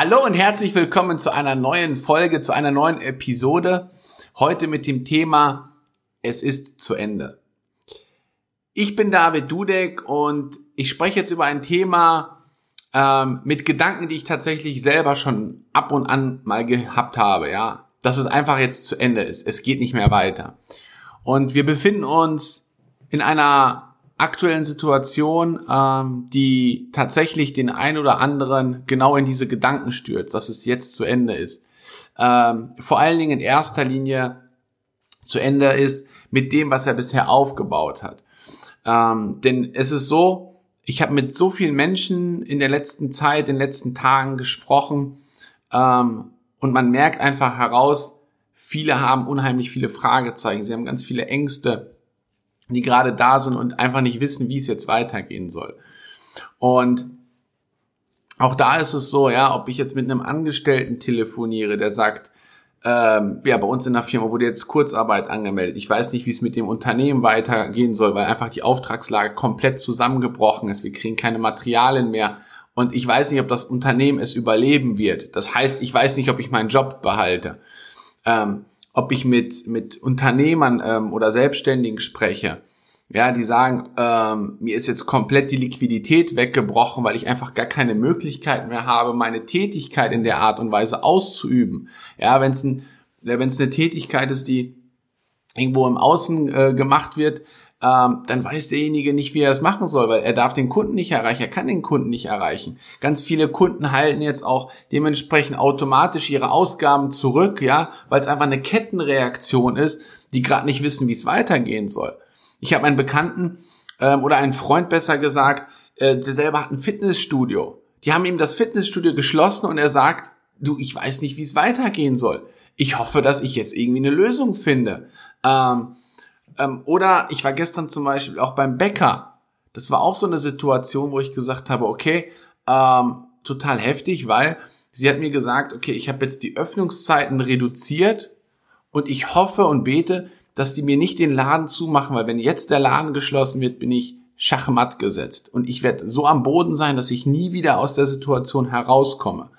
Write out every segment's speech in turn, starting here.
Hallo und herzlich willkommen zu einer neuen Folge, zu einer neuen Episode. Heute mit dem Thema, es ist zu Ende. Ich bin David Dudek und ich spreche jetzt über ein Thema mit Gedanken, die ich tatsächlich selber schon ab und an mal gehabt habe, ja, dass es einfach jetzt zu Ende ist. Es geht nicht mehr weiter. Und wir befinden uns in einer aktuellen Situation, die tatsächlich den einen oder anderen genau in diese Gedanken stürzt, dass es jetzt zu Ende ist. Vor allen Dingen in erster Linie zu Ende ist mit dem, was er bisher aufgebaut hat. Denn es ist so, ich habe mit so vielen Menschen in der letzten Zeit, in den letzten Tagen gesprochen, und man merkt einfach heraus, viele haben unheimlich viele Fragezeichen, sie haben ganz viele Ängste, die gerade da sind und einfach nicht wissen, wie es jetzt weitergehen soll. Und auch da ist es so, ja, ob ich jetzt mit einem Angestellten telefoniere, der sagt, ja, bei uns in der Firma wurde jetzt Kurzarbeit angemeldet. Ich weiß nicht, wie es mit dem Unternehmen weitergehen soll, weil einfach die Auftragslage komplett zusammengebrochen ist. Wir kriegen keine Materialien mehr. Und ich weiß nicht, ob das Unternehmen es überleben wird. Das heißt, ich weiß nicht, ob ich meinen Job behalte. Ob ich mit Unternehmern oder Selbstständigen spreche, ja, die sagen, mir ist jetzt komplett die Liquidität weggebrochen, weil ich einfach gar keine Möglichkeit mehr habe, meine Tätigkeit in der Art und Weise auszuüben. Ja, wenn es eine Tätigkeit ist, die irgendwo im Außen gemacht wird, dann weiß derjenige nicht, wie er es machen soll, weil er darf den Kunden nicht erreichen, er kann den Kunden nicht erreichen. Ganz viele Kunden halten jetzt auch dementsprechend automatisch ihre Ausgaben zurück, ja, weil es einfach eine Kettenreaktion ist, die gerade nicht wissen, wie es weitergehen soll. Ich habe einen Bekannten oder einen Freund besser gesagt, der selber hat ein Fitnessstudio. Die haben ihm das Fitnessstudio geschlossen und er sagt, du, ich weiß nicht, wie es weitergehen soll. Ich hoffe, dass ich jetzt irgendwie eine Lösung finde. Oder ich war gestern zum Beispiel auch beim Bäcker. Das war auch so eine Situation, wo ich gesagt habe, okay, total heftig, weil sie hat mir gesagt, okay, ich habe jetzt die Öffnungszeiten reduziert und ich hoffe und bete, dass die mir nicht den Laden zumachen, weil wenn jetzt der Laden geschlossen wird, bin ich schachmatt gesetzt. Und ich werde so am Boden sein, dass ich nie wieder aus der Situation herauskomme.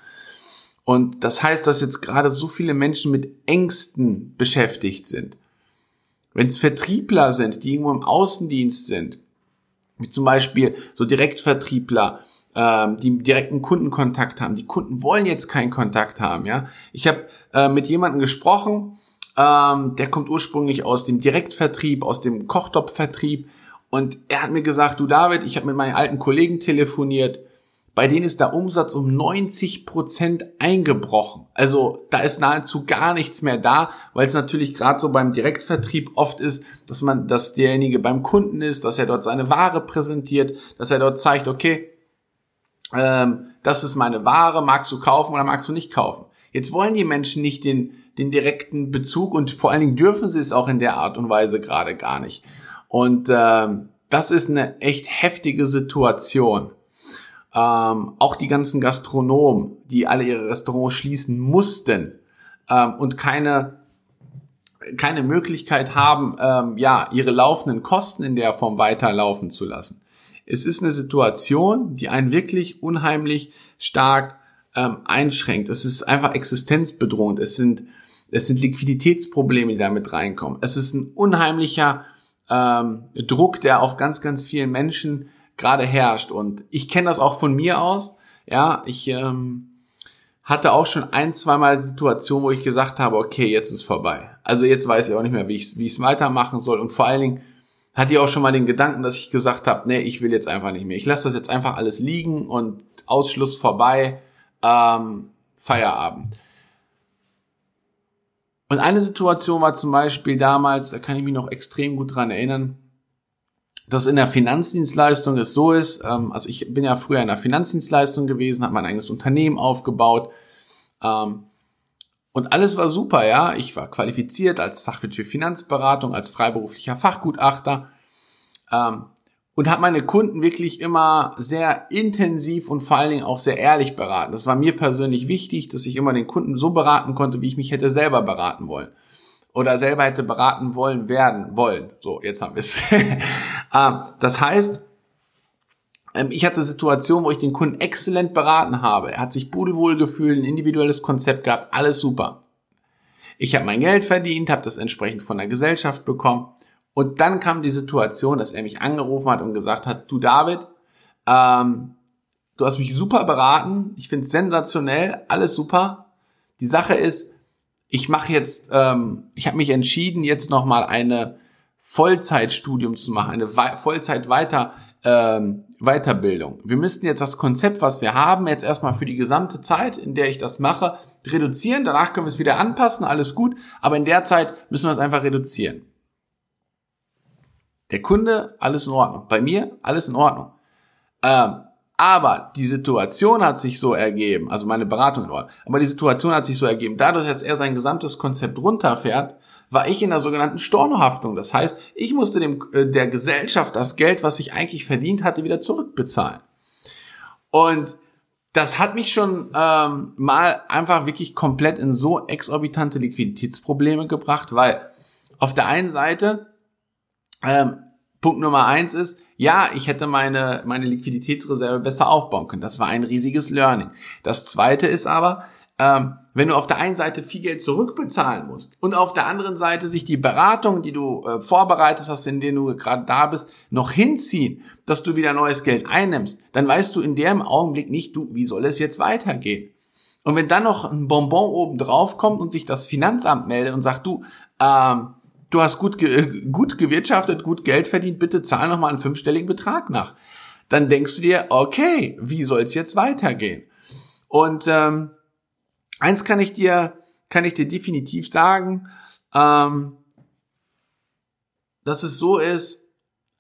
Und das heißt, dass jetzt gerade so viele Menschen mit Ängsten beschäftigt sind. Wenn es Vertriebler sind, die irgendwo im Außendienst sind, wie zum Beispiel so Direktvertriebler, die direkten Kundenkontakt haben. Die Kunden wollen jetzt keinen Kontakt haben. Ja, ich habe mit jemandem gesprochen, der kommt ursprünglich aus dem Direktvertrieb, aus dem Kochtopfvertrieb und er hat mir gesagt, du David, ich habe mit meinen alten Kollegen telefoniert, bei denen ist der Umsatz um 90% eingebrochen. Also da ist nahezu gar nichts mehr da, weil es natürlich gerade so beim Direktvertrieb oft ist, dass derjenige beim Kunden ist, dass er dort seine Ware präsentiert, dass er dort zeigt, okay, das ist meine Ware, magst du kaufen oder magst du nicht kaufen. Jetzt wollen die Menschen nicht den direkten Bezug und vor allen Dingen dürfen sie es auch in der Art und Weise gerade gar nicht. Und das ist eine echt heftige Situation. Auch die ganzen Gastronomen, die alle ihre Restaurants schließen mussten und keine Möglichkeit haben, ja, ihre laufenden Kosten in der Form weiterlaufen zu lassen. Es ist eine Situation, die einen wirklich unheimlich stark einschränkt. Es ist einfach existenzbedrohend. Es sind Liquiditätsprobleme, die damit reinkommen. Es ist ein unheimlicher Druck, der auf ganz, ganz vielen Menschen gerade herrscht. Und ich kenne das auch von mir aus. Ja, ich hatte auch schon ein, zweimal Situationen, wo ich gesagt habe, okay, jetzt ist vorbei. Also jetzt weiß ich auch nicht mehr, wie ich es weitermachen soll. Und vor allen Dingen hatte ich auch schon mal den Gedanken, dass ich gesagt habe, nee, ich will jetzt einfach nicht mehr. Ich lasse das jetzt einfach alles liegen und Ausschluss vorbei. Feierabend. Und eine Situation war zum Beispiel damals, da kann ich mich noch extrem gut dran erinnern, dass in der Finanzdienstleistung es so ist, also ich bin ja früher in der Finanzdienstleistung gewesen, habe mein eigenes Unternehmen aufgebaut, und alles war super, ja, ich war qualifiziert als Fachwirt für Finanzberatung, als freiberuflicher Fachgutachter, und habe meine Kunden wirklich immer sehr intensiv und vor allen Dingen auch sehr ehrlich beraten. Das war mir persönlich wichtig, dass ich immer den Kunden so beraten konnte, wie ich mich hätte selber beraten wollen. Oder selber hätte beraten wollen. So, jetzt haben wir es. Das heißt, Ich hatte Situationen, wo ich den Kunden exzellent beraten habe. Er hat sich pudelwohl gefühlt, ein individuelles Konzept gehabt, alles super. Ich habe mein Geld verdient, habe das entsprechend von der Gesellschaft bekommen. Und dann kam die Situation, dass er mich angerufen hat und gesagt hat, du David, du hast mich super beraten, ich finde es sensationell, alles super. Die Sache ist, ich habe mich entschieden, jetzt nochmal ein Vollzeitstudium zu machen, eine Vollzeit-Weiterbildung. Wir müssten jetzt das Konzept, was wir haben, jetzt erstmal für die gesamte Zeit, in der ich das mache, reduzieren. Danach können wir es wieder anpassen, alles gut. Aber in der Zeit müssen wir es einfach reduzieren. Der Kunde, alles in Ordnung. Bei mir, alles in Ordnung. Aber die Situation hat sich so ergeben, also meine Beratung in Ordnung, aber die Situation hat sich so ergeben, dadurch, dass er sein gesamtes Konzept runterfährt, war ich in der sogenannten Stornohaftung. Das heißt, ich musste der Gesellschaft das Geld, was ich eigentlich verdient hatte, wieder zurückbezahlen. Und das hat mich schon mal einfach wirklich komplett in so exorbitante Liquiditätsprobleme gebracht, weil auf der einen Seite, Punkt Nummer 1 ist, ja, ich hätte meine Liquiditätsreserve besser aufbauen können. Das war ein riesiges Learning. Das Zweite ist aber, wenn du auf der einen Seite viel Geld zurückbezahlen musst und auf der anderen Seite sich die Beratung, die du vorbereitet hast, in denen du gerade da bist, noch hinziehen, dass du wieder neues Geld einnimmst, dann weißt du in dem Augenblick nicht, wie soll es jetzt weitergehen? Und wenn dann noch ein Bonbon oben drauf kommt und sich das Finanzamt meldet und sagt, du hast gut gewirtschaftet, gut Geld verdient, bitte zahl nochmal einen 5-stelligen Betrag nach. Dann denkst du dir, okay, wie soll's jetzt weitergehen? Und eins kann ich dir definitiv sagen, dass es so ist,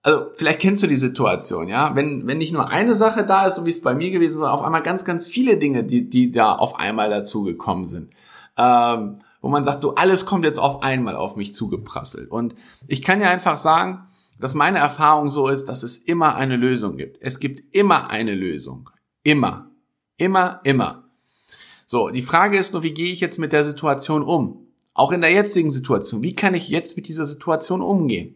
also vielleicht kennst du die Situation, ja, wenn nicht nur eine Sache da ist, so wie es bei mir gewesen ist, sondern auf einmal ganz, ganz viele Dinge, die da auf einmal dazugekommen sind. Wo man sagt, alles kommt jetzt auf einmal auf mich zugeprasselt. Und ich kann ja einfach sagen, dass meine Erfahrung so ist, dass es immer eine Lösung gibt. Es gibt immer eine Lösung. Immer. Immer, immer. So, die Frage ist nur, wie gehe ich jetzt mit der Situation um? Auch in der jetzigen Situation. Wie kann ich jetzt mit dieser Situation umgehen?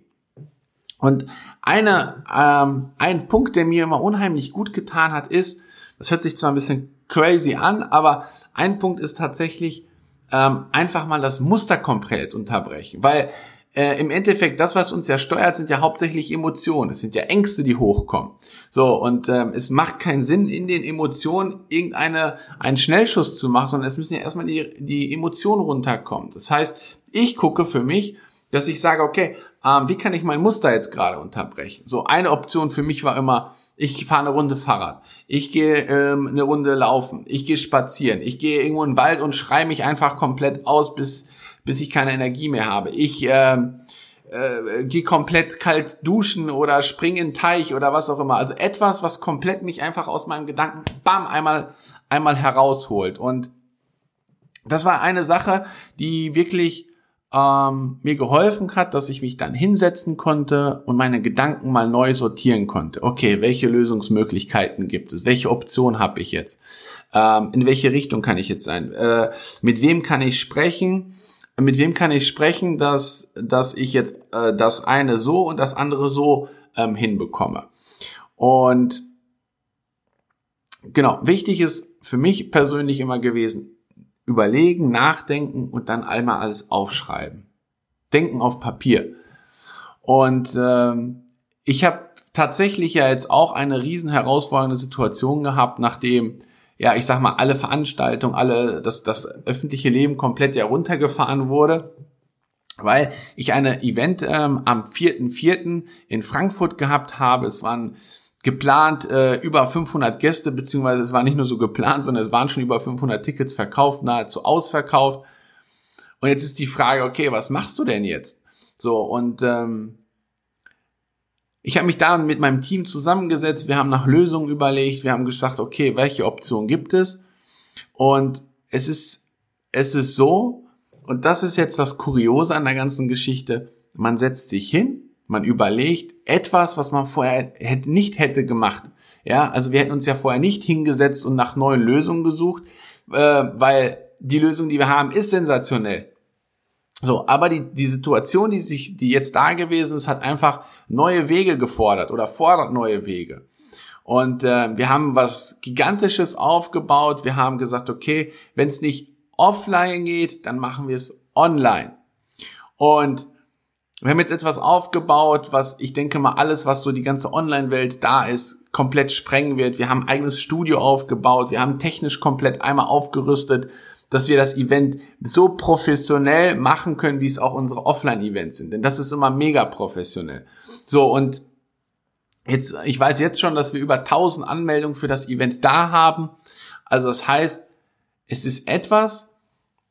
Und ein Punkt, der mir immer unheimlich gut getan hat, ist, das hört sich zwar ein bisschen crazy an, aber ein Punkt ist tatsächlich, einfach mal das Muster komplett unterbrechen, weil im Endeffekt das, was uns ja steuert, sind ja hauptsächlich Emotionen, es sind ja Ängste, die hochkommen. So, und es macht keinen Sinn, in den Emotionen einen Schnellschuss zu machen, sondern es müssen ja erstmal die Emotionen runterkommen. Das heißt, ich gucke für mich, dass ich sage, okay, wie kann ich mein Muster jetzt gerade unterbrechen? So, eine Option für mich war immer, ich fahre eine Runde Fahrrad, ich gehe eine Runde laufen, ich gehe spazieren, ich gehe irgendwo in den Wald und schreie mich einfach komplett aus, bis ich keine Energie mehr habe. Ich gehe komplett kalt duschen oder springe in den Teich oder was auch immer. Also etwas, was komplett mich einfach aus meinem Gedanken, bam, einmal herausholt. Und das war eine Sache, die wirklich mir geholfen hat, dass ich mich dann hinsetzen konnte und meine Gedanken mal neu sortieren konnte. Okay, welche Lösungsmöglichkeiten gibt es? Welche Option habe ich jetzt? In welche Richtung kann ich jetzt sein? Mit wem kann ich sprechen? Mit wem kann ich sprechen, dass ich jetzt das eine so und das andere so hinbekomme? Und genau, wichtig ist für mich persönlich immer gewesen, überlegen, nachdenken und dann einmal alles aufschreiben. Denken auf Papier. Und ich habe tatsächlich ja jetzt auch eine riesen herausfordernde Situation gehabt, nachdem, ja, ich sag mal, alle Veranstaltungen, das öffentliche Leben komplett ja runtergefahren wurde, weil ich ein Event am 4.4. in Frankfurt gehabt habe. Es waren geplant über 500 Gäste, beziehungsweise es war nicht nur so geplant, sondern es waren schon über 500 Tickets verkauft, nahezu ausverkauft. Und jetzt ist die Frage, okay, was machst du denn jetzt? So, und ich habe mich da mit meinem Team zusammengesetzt, wir haben nach Lösungen überlegt, wir haben gesagt, okay, welche Option gibt es? Und es ist so, und das ist jetzt das Kuriose an der ganzen Geschichte, man setzt sich hin, man überlegt etwas, was man vorher nicht hätte gemacht. Ja, also wir hätten uns ja vorher nicht hingesetzt und nach neuen Lösungen gesucht, weil die Lösung, die wir haben, ist sensationell. So, aber die Situation, die jetzt da gewesen ist, hat einfach neue Wege gefordert oder fordert neue Wege. Und wir haben was Gigantisches aufgebaut. Wir haben gesagt, okay, wenn es nicht offline geht, dann machen wir es online. Und wir haben jetzt etwas aufgebaut, was ich denke mal alles, was so die ganze Online-Welt da ist, komplett sprengen wird. Wir haben ein eigenes Studio aufgebaut. Wir haben technisch komplett einmal aufgerüstet, dass wir das Event so professionell machen können, wie es auch unsere Offline-Events sind. Denn das ist immer mega professionell. So, und jetzt, ich weiß jetzt schon, dass wir über 1000 Anmeldungen für das Event da haben. Also das heißt, es ist etwas,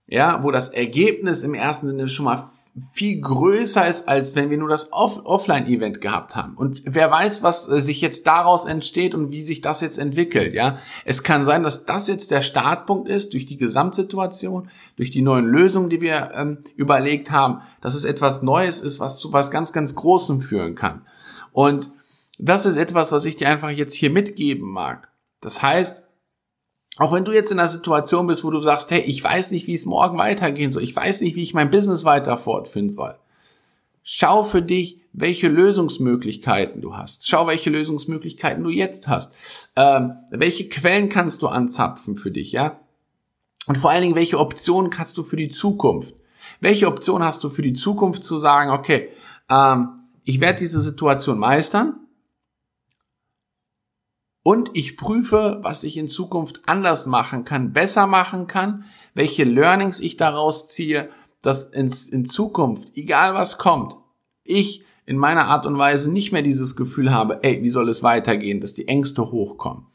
ja, wo das Ergebnis im ersten Sinne schon mal viel größer ist, als wenn wir nur das Offline-Event gehabt haben. Und wer weiß, was sich jetzt daraus entsteht und wie sich das jetzt entwickelt, ja. Es kann sein, dass das jetzt der Startpunkt ist, durch die Gesamtsituation, durch die neuen Lösungen, die wir überlegt haben, dass es etwas Neues ist, was zu was ganz, ganz Großem führen kann. Und das ist etwas, was ich dir einfach jetzt hier mitgeben mag. Das heißt, auch wenn du jetzt in einer Situation bist, wo du sagst, hey, ich weiß nicht, wie es morgen weitergehen soll, ich weiß nicht, wie ich mein Business weiter fortführen soll, schau für dich, welche Lösungsmöglichkeiten du hast. Schau, welche Lösungsmöglichkeiten du jetzt hast. Welche Quellen kannst du anzapfen für dich, ja? Und vor allen Dingen, welche Optionen hast du für die Zukunft? Welche Option hast du für die Zukunft zu sagen, okay, ich werde diese Situation meistern, und ich prüfe, was ich in Zukunft anders machen kann, besser machen kann, welche Learnings ich daraus ziehe, dass in Zukunft, egal was kommt, ich in meiner Art und Weise nicht mehr dieses Gefühl habe, ey, wie soll es weitergehen, dass die Ängste hochkommen.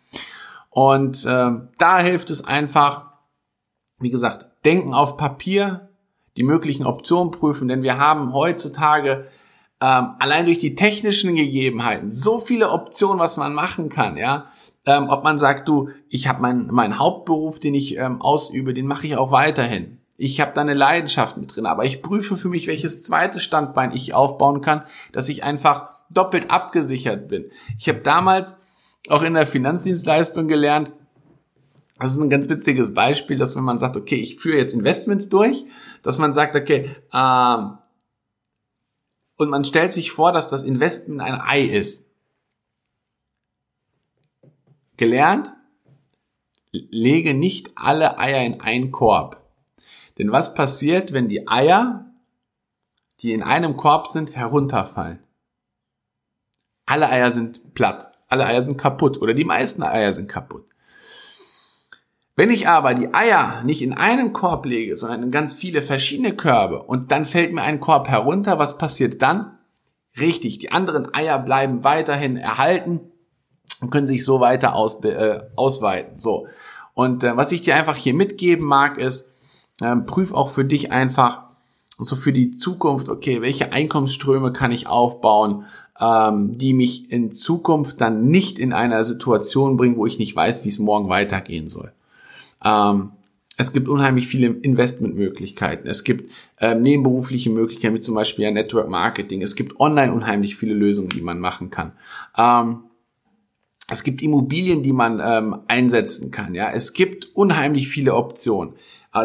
Und da hilft es einfach, wie gesagt, denken auf Papier, die möglichen Optionen prüfen, denn wir haben heutzutage allein durch die technischen Gegebenheiten so viele Optionen, was man machen kann, ja. Ob man sagt, du, ich habe meinen Hauptberuf, den ich ausübe, den mache ich auch weiterhin. Ich habe da eine Leidenschaft mit drin, aber ich prüfe für mich, welches zweite Standbein ich aufbauen kann, dass ich einfach doppelt abgesichert bin. Ich habe damals auch in der Finanzdienstleistung gelernt, das ist ein ganz witziges Beispiel, dass wenn man sagt, okay, ich führe jetzt Investments durch, dass man sagt, okay, und man stellt sich vor, dass das Investment ein Ei ist. Gelernt, lege nicht alle Eier in einen Korb. Denn was passiert, wenn die Eier, die in einem Korb sind, herunterfallen? Alle Eier sind platt, alle Eier sind kaputt oder die meisten Eier sind kaputt. Wenn ich aber die Eier nicht in einen Korb lege, sondern in ganz viele verschiedene Körbe und dann fällt mir ein Korb herunter, was passiert dann? Richtig, die anderen Eier bleiben weiterhin erhalten und können sich so weiter ausweiten. So. Und was ich dir einfach hier mitgeben mag, ist, prüf auch für dich einfach so für die Zukunft, okay, welche Einkommensströme kann ich aufbauen, die mich in Zukunft dann nicht in einer Situation bringen, wo ich nicht weiß, wie es morgen weitergehen soll. Es gibt unheimlich viele Investmentmöglichkeiten, es gibt nebenberufliche Möglichkeiten, wie zum Beispiel ja Network Marketing, es gibt online unheimlich viele Lösungen, die man machen kann, es gibt Immobilien, die man einsetzen kann, ja, es gibt unheimlich viele Optionen,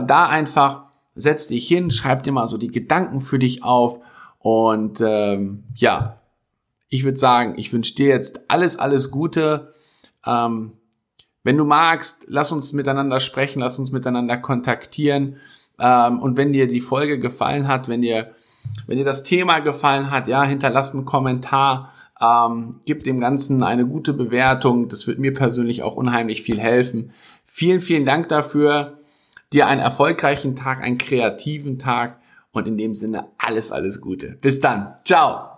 da einfach setz dich hin, schreib dir mal so die Gedanken für dich auf und ja, ich würde sagen, ich wünsche dir jetzt alles Gute, wenn du magst, lass uns miteinander sprechen, lass uns miteinander kontaktieren. Und wenn dir die Folge gefallen hat, wenn dir das Thema gefallen hat, ja, hinterlass einen Kommentar, gib dem Ganzen eine gute Bewertung. Das wird mir persönlich auch unheimlich viel helfen. Vielen, vielen Dank dafür. Dir einen erfolgreichen Tag, einen kreativen Tag und in dem Sinne alles Gute. Bis dann. Ciao.